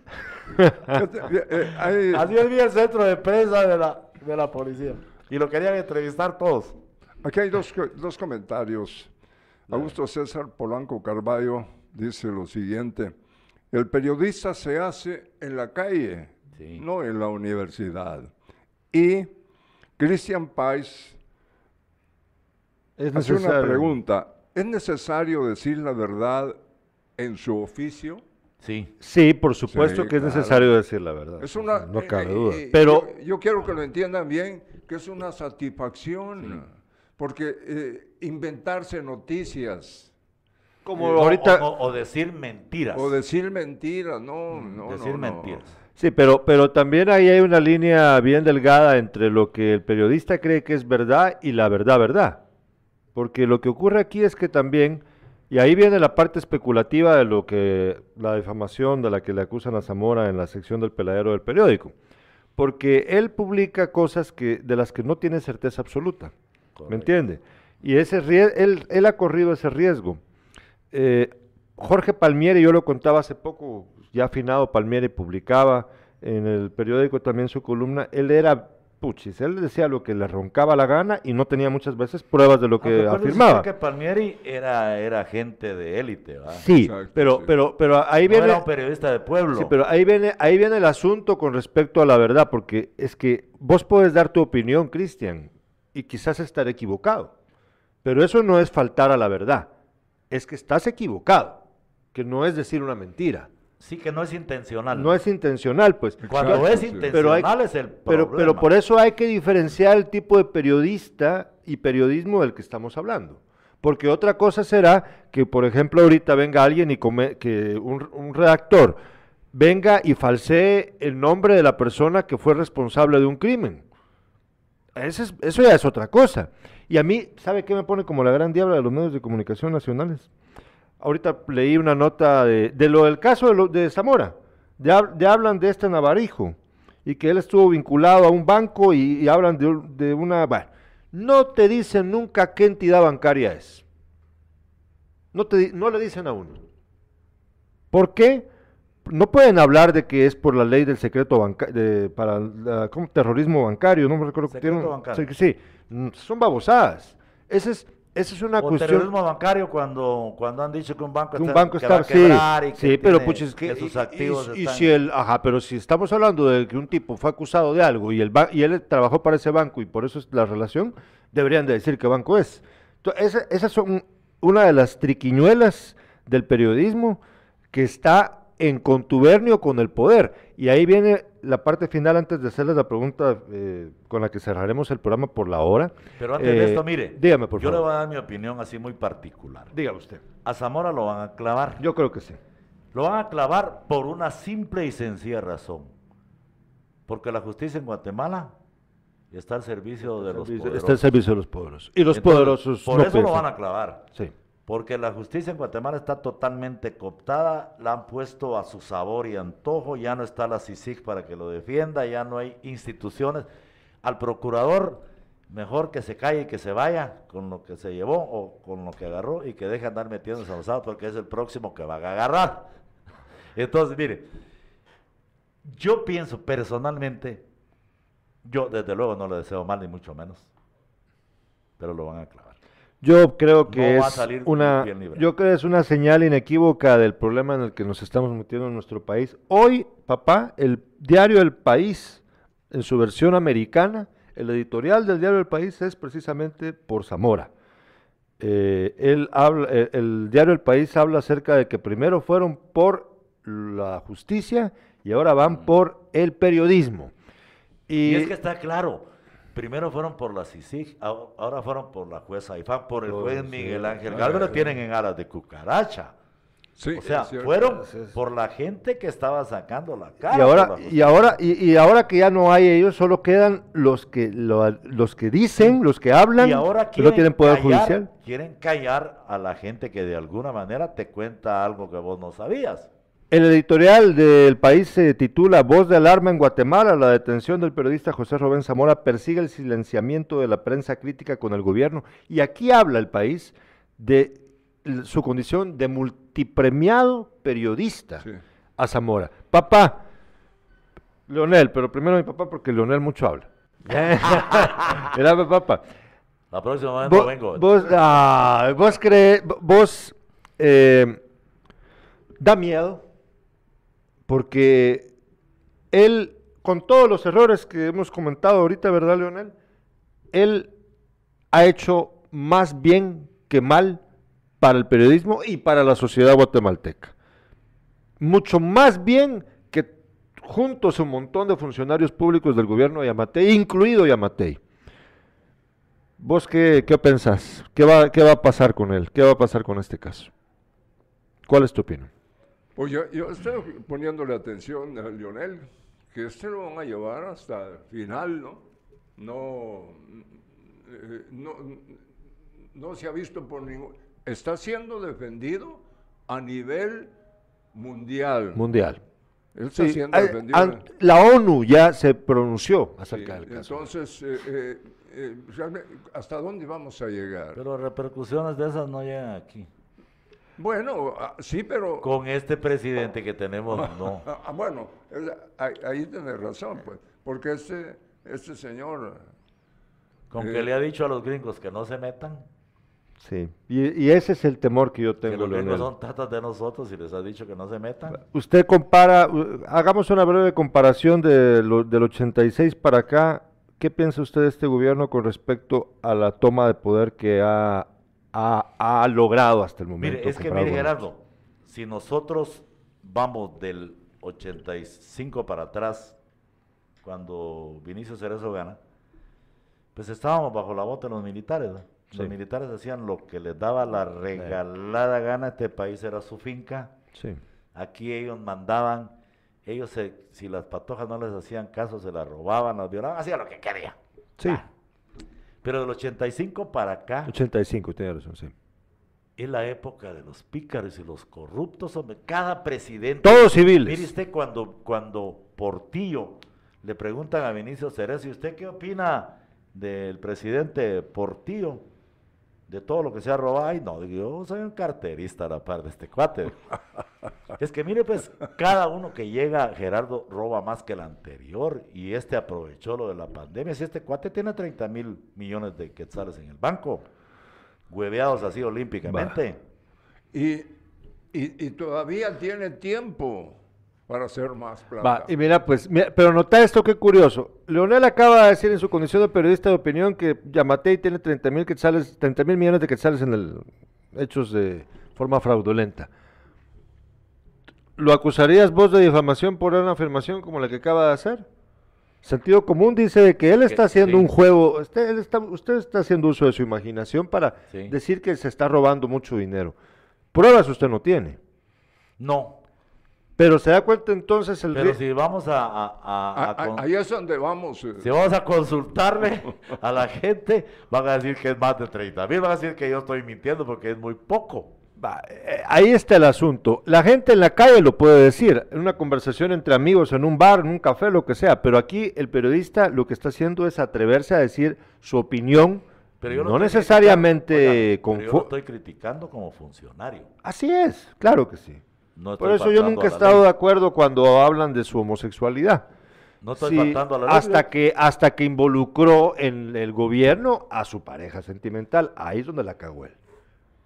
Así hervía el centro de prensa de la, de la policía. Y lo querían entrevistar todos. Aquí hay dos, dos comentarios. Augusto César Polanco Carballo dice lo siguiente. El periodista se hace en la calle, sí. no en la universidad. Y Cristian Páez hace una pregunta, ¿es necesario decir la verdad en su oficio? Sí, sí, por supuesto sí, que claro. es necesario decir la verdad, es una, no cabe eh, duda. Eh, Pero, yo, yo quiero que lo entiendan bien, que es una satisfacción, sí. porque eh, inventarse noticias... Como eh, ahorita, o, o, o decir mentiras. O decir mentiras, no, no, decir no, mentiras. No. Sí, pero, pero también ahí hay una línea bien delgada entre lo que el periodista cree que es verdad y la verdad, verdad. Porque lo que ocurre aquí es que también, y ahí viene la parte especulativa de lo que la difamación de la que le acusan a Zamora en la sección del peladero del periódico. porque él publica cosas que, de las que no tiene certeza absoluta. Correcto. ¿Me entiende? Y ese él, él ha corrido ese riesgo. Eh, Jorge Palmieri, yo lo contaba hace poco, ya afinado Palmieri publicaba en el periódico también su columna, él era puchis, él decía lo que le roncaba la gana y no tenía muchas veces pruebas de lo que ah, afirmaba. Que Palmieri era, era gente de élite, ¿verdad? Sí, exacto, pero, sí, pero pero ahí no viene... era un periodista de pueblo. Sí, pero ahí viene, ahí viene el asunto con respecto a la verdad, porque es que vos podés dar tu opinión, Cristian, y quizás estar equivocado, pero eso no es faltar a la verdad, es que estás equivocado, que no es decir una mentira. Sí, que no es intencional. No es intencional, pues. Cuando claro, es intencional pero hay, es el problema. Pero, pero por eso hay que diferenciar el tipo de periodista y periodismo del que estamos hablando. Porque otra cosa será que, por ejemplo, ahorita venga alguien y come, que un, un redactor venga y falsee el nombre de la persona que fue responsable de un crimen. Eso, es, eso ya es otra cosa. Y a mí, ¿sabe qué me pone como la gran diabla de los medios de comunicación nacionales? Ahorita leí una nota de, de lo del caso de, lo, de Zamora, ya, ya hablan de este Navarijo, y que él estuvo vinculado a un banco y, y hablan de, de una... Bueno, no te dicen nunca qué entidad bancaria es, no, te, no le dicen a uno. ¿Por qué? No pueden hablar de que es por la ley del secreto bancario, para la, como terrorismo bancario, no me recuerdo que tiene un, sí, sí, son babosadas, ese es... Esa es una o cuestión. Terrorismo bancario cuando, cuando han dicho que un banco, que un está, banco que está va a quebrar sí, y que, sí, tiene, pero pues es que, que sus activos y, y, están... y si el, ajá, pero si estamos hablando de que un tipo fue acusado de algo y el y él trabajó para ese banco y por eso es la relación, deberían de decir qué banco es. Entonces, esa, esas son una de las triquiñuelas del periodismo que está en contubernio con el poder. Y ahí viene la parte final antes de hacerles la pregunta eh, con la que cerraremos el programa por la hora. Pero antes eh, de esto, mire, dígame, por yo favor. Le voy a dar mi opinión así muy particular. Diga usted. A Zamora lo van a clavar. Yo creo que sí. Lo van a clavar por una simple y sencilla razón. Porque la justicia en Guatemala está al servicio de los poderosos. Está al servicio de los poderosos. Y los Entonces, poderosos Por no eso piensan. Lo van a clavar. Sí. Porque la justicia en Guatemala está totalmente cooptada, la han puesto a su sabor y antojo, ya no está la C I C I G para que lo defienda, ya no hay instituciones. Al procurador, mejor que se calle y que se vaya con lo que se llevó o con lo que agarró y que deje andar metiéndose a los lados porque es el próximo que va a agarrar. Entonces, mire, yo pienso personalmente, yo desde luego no le deseo mal ni mucho menos, pero lo van a clavar. Yo creo que no es una, yo creo es una señal inequívoca del problema en el que nos estamos metiendo en nuestro país. Hoy, papá, el diario El País, en su versión americana, el editorial del diario El País es precisamente por Zamora. Eh, él habla, eh, el diario El País habla acerca de que primero fueron por la justicia y ahora van mm. por el periodismo. Y, y es que está claro. Primero fueron por la C I C I G, ahora fueron por la jueza Ifán, por el oh, juez Miguel sí, Ángel Galvez, claro, lo tienen en alas de cucaracha. Sí, o sea, fueron por la gente que estaba sacando la cara. Y ahora, y ahora, y, y ahora que ya no hay ellos, solo quedan los que lo, los que dicen, sí. los que hablan, y ahora que no tienen poder callar, judicial. Quieren callar a la gente que de alguna manera te cuenta algo que vos no sabías. El editorial del País se titula Voz de alarma en Guatemala, la detención del periodista José Rubén Zamora persigue el silenciamiento de la prensa crítica con el gobierno. Y aquí habla El País de su condición de multipremiado periodista sí. a Zamora. Papá, Leonel, pero primero mi papá porque Leonel mucho habla. Era mi papá. La próxima vez no vengo. Vos, ah, vos crees, vos, eh, da miedo. Porque él, con todos los errores que hemos comentado ahorita, ¿verdad, Leonel? Él ha hecho más bien que mal para el periodismo y para la sociedad guatemalteca. Mucho más bien que juntos un montón de funcionarios públicos del gobierno de Yamatei, incluido Yamatei. ¿Vos qué, qué pensás? ¿Qué va, qué va a pasar con él? ¿Qué va a pasar con este caso? ¿Cuál es tu opinión? Oye, yo estoy poniéndole atención a Leonel, que este lo van a llevar hasta el final, ¿no? No, eh, no, no se ha visto por ningún... Está siendo defendido a nivel mundial. Mundial. Él sí, está siendo a, a, la ONU ya se pronunció acerca sí, del caso. Entonces, eh, eh, eh, ¿hasta dónde vamos a llegar? Pero repercusiones de esas no llegan aquí. Bueno, sí, pero... Con este presidente que tenemos, no. Bueno, ahí tienes razón, pues, porque este, este señor... Con eh, que le ha dicho a los gringos que no se metan. Sí, y, y ese es el temor que yo tengo. Que los Leonel. Gringos son tatas de nosotros y les ha dicho que no se metan. Usted compara, hagamos una breve comparación de lo, del ochenta y seis para acá. ¿Qué piensa usted de este gobierno con respecto a la toma de poder que ha... Ha, ha logrado hasta el momento. Mire, es que mire, Gerardo, si nosotros vamos del ochenta y cinco para atrás, cuando Vinicio Cerezo gana, pues estábamos bajo la bota de los militares, ¿no? Sí. Los militares hacían lo que les daba la regalada sí. gana, este país era su finca, sí. Aquí ellos mandaban, ellos se, si las patojas no les hacían caso, se las robaban, las violaban, hacían lo que querían. Sí. Ah. Pero del ochenta y cinco para acá... ochenta y cinco, tiene razón, sí. Es la época de los pícaros y los corruptos, hombre. Cada presidente... Todos civiles. Mire usted cuando, cuando Portillo le preguntan a Vinicio Cerezo, ¿y usted qué opina del presidente Portillo? De todo lo que se ha robado. Ay, no, yo soy un carterista a la par de este cuate. Es que mire, pues, cada uno que llega, Gerardo, roba más que el anterior, y este aprovechó lo de la pandemia. Si este cuate tiene treinta mil millones de quetzales en el banco, hueveados así olímpicamente. Y, y, y todavía tiene tiempo para hacer más plata. Va, y mira, pues, mira, pero nota esto, qué curioso. Leonel acaba de decir en su condición de periodista de opinión que Yamatei tiene treinta mil quetzales, treinta mil millones de quetzales en el, hechos de forma fraudulenta. ¿Lo acusarías vos de difamación por una afirmación como la que acaba de hacer? Sentido común dice de que él está haciendo sí. un juego, usted, él está, usted está haciendo uso de su imaginación para sí. decir que se está robando mucho dinero. Pruebas usted no tiene. No. Pero se da cuenta entonces el... Pero si vamos a... a, a, a, a, a ahí es donde vamos. Eh. Si vamos a consultarle a la gente, van a decir que es más de treinta mil, van a decir que yo estoy mintiendo porque es muy poco. Va, eh, ahí está el asunto. La gente en la calle lo puede decir, en una conversación entre amigos, en un bar, en un café, lo que sea, pero aquí el periodista lo que está haciendo es atreverse a decir su opinión. Pero yo no, no necesariamente conforme. Yo lo estoy criticando como funcionario. Así es, claro que sí. No por eso yo nunca he estado de acuerdo cuando hablan de su homosexualidad. No estoy sí, faltando a la ley. Hasta que, hasta que involucró en el gobierno a su pareja sentimental. Ahí es donde la cagó él.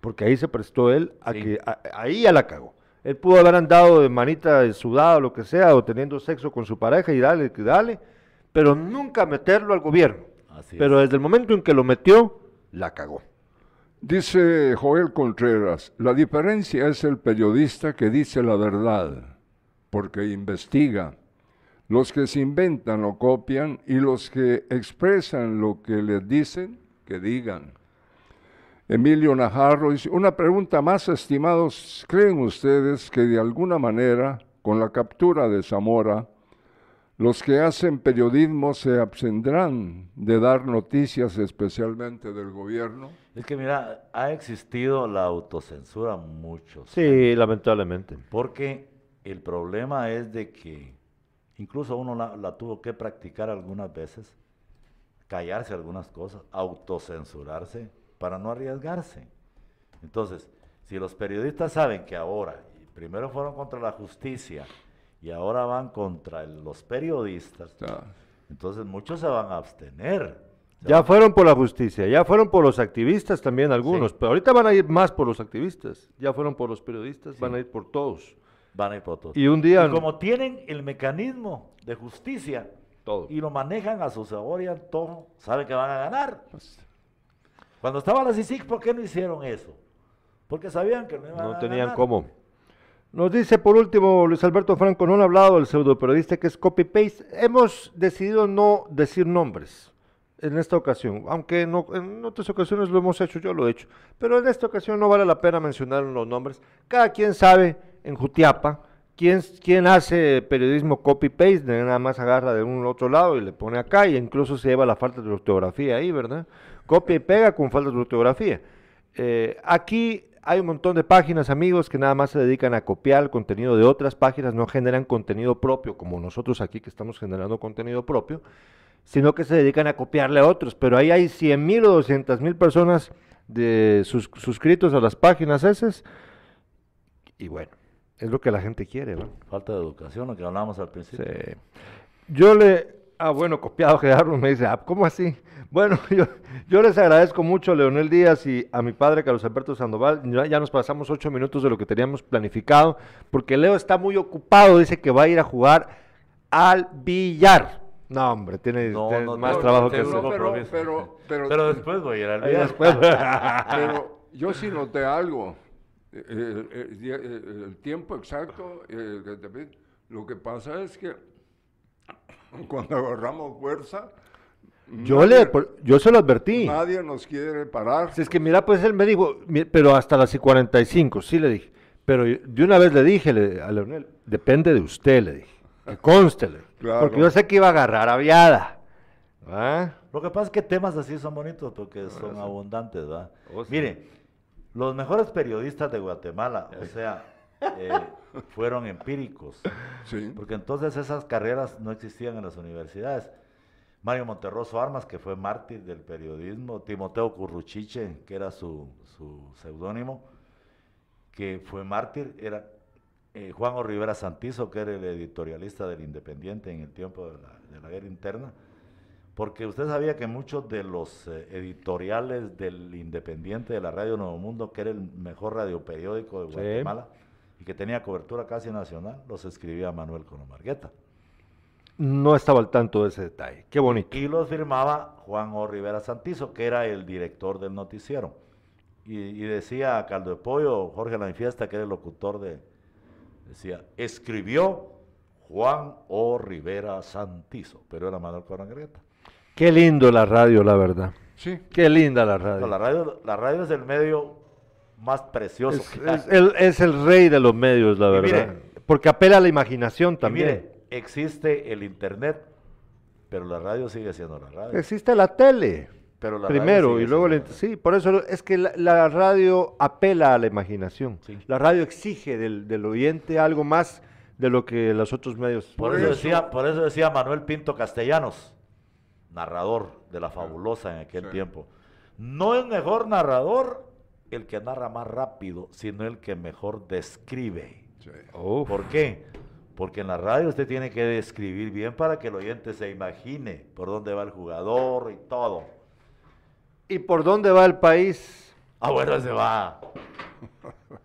Porque ahí se prestó él a sí. que... A, ahí ya la cagó. Él pudo haber andado de manita sudada o lo que sea, o teniendo sexo con su pareja y dale, dale, pero nunca meterlo al gobierno. Así pero es. Desde el momento en que lo metió, la cagó. Dice Joel Contreras, la diferencia es el periodista que dice la verdad, porque investiga. Los que se inventan o copian y los que expresan lo que les dicen, que digan. Emilio Najarro dice, una pregunta más, estimados, ¿creen ustedes que de alguna manera, con la captura de Zamora, los que hacen periodismo se abstendrán de dar noticias especialmente del gobierno? Es que mira, ha existido la autocensura mucho. Sí, años, lamentablemente. Porque el problema es de que incluso uno la, la tuvo que practicar algunas veces, callarse algunas cosas, autocensurarse para no arriesgarse. Entonces, si los periodistas saben que ahora, primero fueron contra la justicia, y ahora van contra el, los periodistas. Claro. Entonces muchos se van a abstener. Ya van... fueron por la justicia, ya fueron por los activistas también algunos, sí. pero ahorita van a ir más por los activistas, ya fueron por los periodistas, sí. van a ir por todos. Van a ir por todos. Y un día... Y como tienen el mecanismo de justicia todo. Y lo manejan a su sabor y antojo, saben que van a ganar. Cuando estaba la C I C I G, ¿por qué no hicieron eso? Porque sabían que no iban no a ganar. No tenían cómo. Nos dice por último Luis Alberto Franco, no han hablado del pseudo periodista que es copy-paste. Hemos decidido no decir nombres en esta ocasión, aunque no, en otras ocasiones lo hemos hecho, yo lo he hecho. Pero en esta ocasión no vale la pena mencionar los nombres. Cada quien sabe en Jutiapa quién, quién hace periodismo copy-paste, nada más agarra de un otro lado y le pone acá, y incluso se lleva la falta de ortografía ahí, ¿verdad? Copia y pega con falta de ortografía. Eh, aquí... Hay un montón de páginas, amigos, que nada más se dedican a copiar el contenido de otras páginas, no generan contenido propio, como nosotros aquí que estamos generando contenido propio, sino que se dedican a copiarle a otros, pero ahí hay cien mil o doscientas mil personas de sus, suscritos a las páginas esas, y bueno, es lo que la gente quiere, ¿no? Falta de educación, lo que hablábamos al principio. Sí. Yo le... Ah, bueno, copiado Gerardo, me dice, ah, ¿cómo así? Bueno, yo, yo les agradezco mucho a Leonel Díaz y a mi padre Carlos Alberto Sandoval, ya, ya nos pasamos ocho minutos de lo que teníamos planificado, porque Leo está muy ocupado, dice que va a ir a jugar al billar. No, hombre, tiene no, no, más no, trabajo no, que hacer. No, pero, pero, pero, pero después voy a ir al billar. Después. Pero yo sí noté algo, el, el, el, el tiempo exacto, el, lo que pasa es que cuando agarramos fuerza, yo nadie, le, yo se lo advertí. Nadie nos quiere parar. Si es que mira, pues él me dijo, pero hasta las cuarenta y cinco, sí le dije. Pero de una vez le dije le, a Leonel, depende de usted, le dije. Que constele. Claro. Porque yo sé que iba a agarrar aviada. ¿Ah? Lo que pasa es que temas así son bonitos porque son bueno, abundantes, ¿verdad? O sea, mire, los mejores periodistas de Guatemala, o sea... Eh, fueron empíricos, sí, porque entonces esas carreras no existían en las universidades. Mario Monterroso Armas, que fue mártir del periodismo, Timoteo Curruchiche, que era su, su seudónimo, que fue mártir, era eh, Juan O. Rivera Santizo, que era el editorialista del Independiente en el tiempo de la, de la guerra interna, porque usted sabía que muchos de los eh, editoriales del Independiente de la Radio Nuevo Mundo, que era el mejor radioperiódico de Guatemala, sí, y que tenía cobertura casi nacional, los escribía Manuel Coronargueta. No estaba al tanto de ese detalle, qué bonito. Y los firmaba Juan O. Rivera Santizo, que era el director del noticiero. Y, y decía Caldo de Pollo, Jorge Lanfiesta, que era el locutor de... Decía, escribió Juan O. Rivera Santizo, pero era Manuel Coronargueta. Qué lindo la radio, la verdad. Sí. Qué linda la radio. La radio, la radio es el medio... más precioso. Es, que es, el, es el rey de los medios, la y verdad. Mire, porque apela a la imaginación también. Mire, existe el internet, pero la radio sigue siendo la radio. Existe la tele, pero la primero radio y luego el internet. Sí, por eso es que la, la radio apela a la imaginación. Sí. La radio exige del, del oyente algo más de lo que los otros medios. Por eso decía, por eso decía Manuel Pinto Castellanos, narrador de La Fabulosa en aquel sí. tiempo. No es mejor narrador el que narra más rápido, sino el que mejor describe. Sí. ¿Por qué? Porque en la radio usted tiene que describir bien para que el oyente se imagine por dónde va el jugador y todo. ¿Y por dónde va el país? Ah, bueno, se va.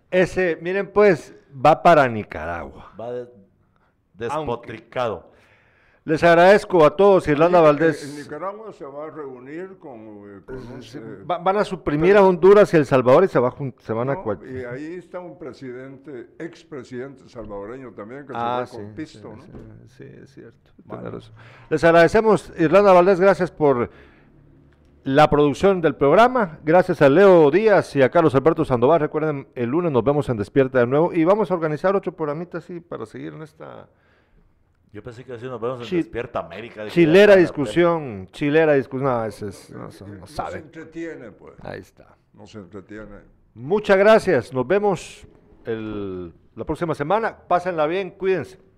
Ese, miren pues, va para Nicaragua. Va de, despotricado. Aunque... Les agradezco a todos, Irlanda Valdés. En Nicaragua se va a reunir con... con un, va, van a suprimir pero, a Honduras y El Salvador y se, va, se van no, a... Y ahí está un presidente, expresidente salvadoreño también, que ah, se va sí, con pisto, sí, ¿no? Sí, sí, es cierto. Vale. Les agradecemos, Irlanda Valdés, gracias por la producción del programa, gracias a Leo Díaz y a Carlos Alberto Sandoval. Recuerden, el lunes nos vemos en Despierta de nuevo y vamos a organizar otro programita así para seguir en esta... Yo pensé que así nos vemos en Ch Despierta América. De chilera discusión, chilera discusión. No, eso es, no, eso no sabe. Nos entretiene, pues. Ahí está. Nos entretiene. Muchas gracias. Nos vemos el, la próxima semana. Pásenla bien, cuídense.